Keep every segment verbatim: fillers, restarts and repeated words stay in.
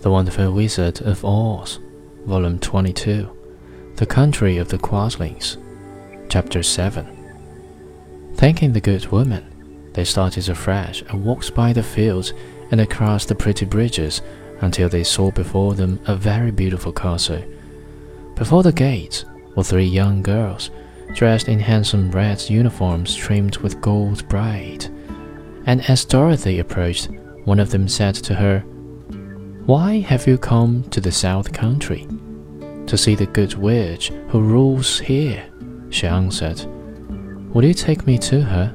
The Wonderful Wizard of Oz, Volume twenty-two, The Country of the Quadlings, Chapter seven. Thanking the good woman, they started afresh and walked by the fields and across the pretty bridges until they saw before them a very beautiful castle. Before the gates were three young girls, dressed in handsome red uniforms trimmed with gold braid. And as Dorothy approached, one of them said to her, "Why have you come to the South Country?" "To see the good witch who rules here," she answered. "Will you take me to her?"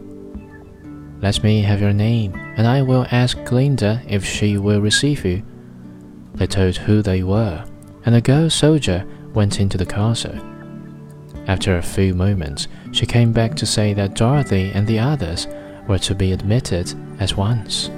"Let me have your name, and I will ask Glinda if she will receive you." They told who they were, and the girl soldier went into the castle. After a few moments, she came back to say that Dorothy and the others were to be admitted at once.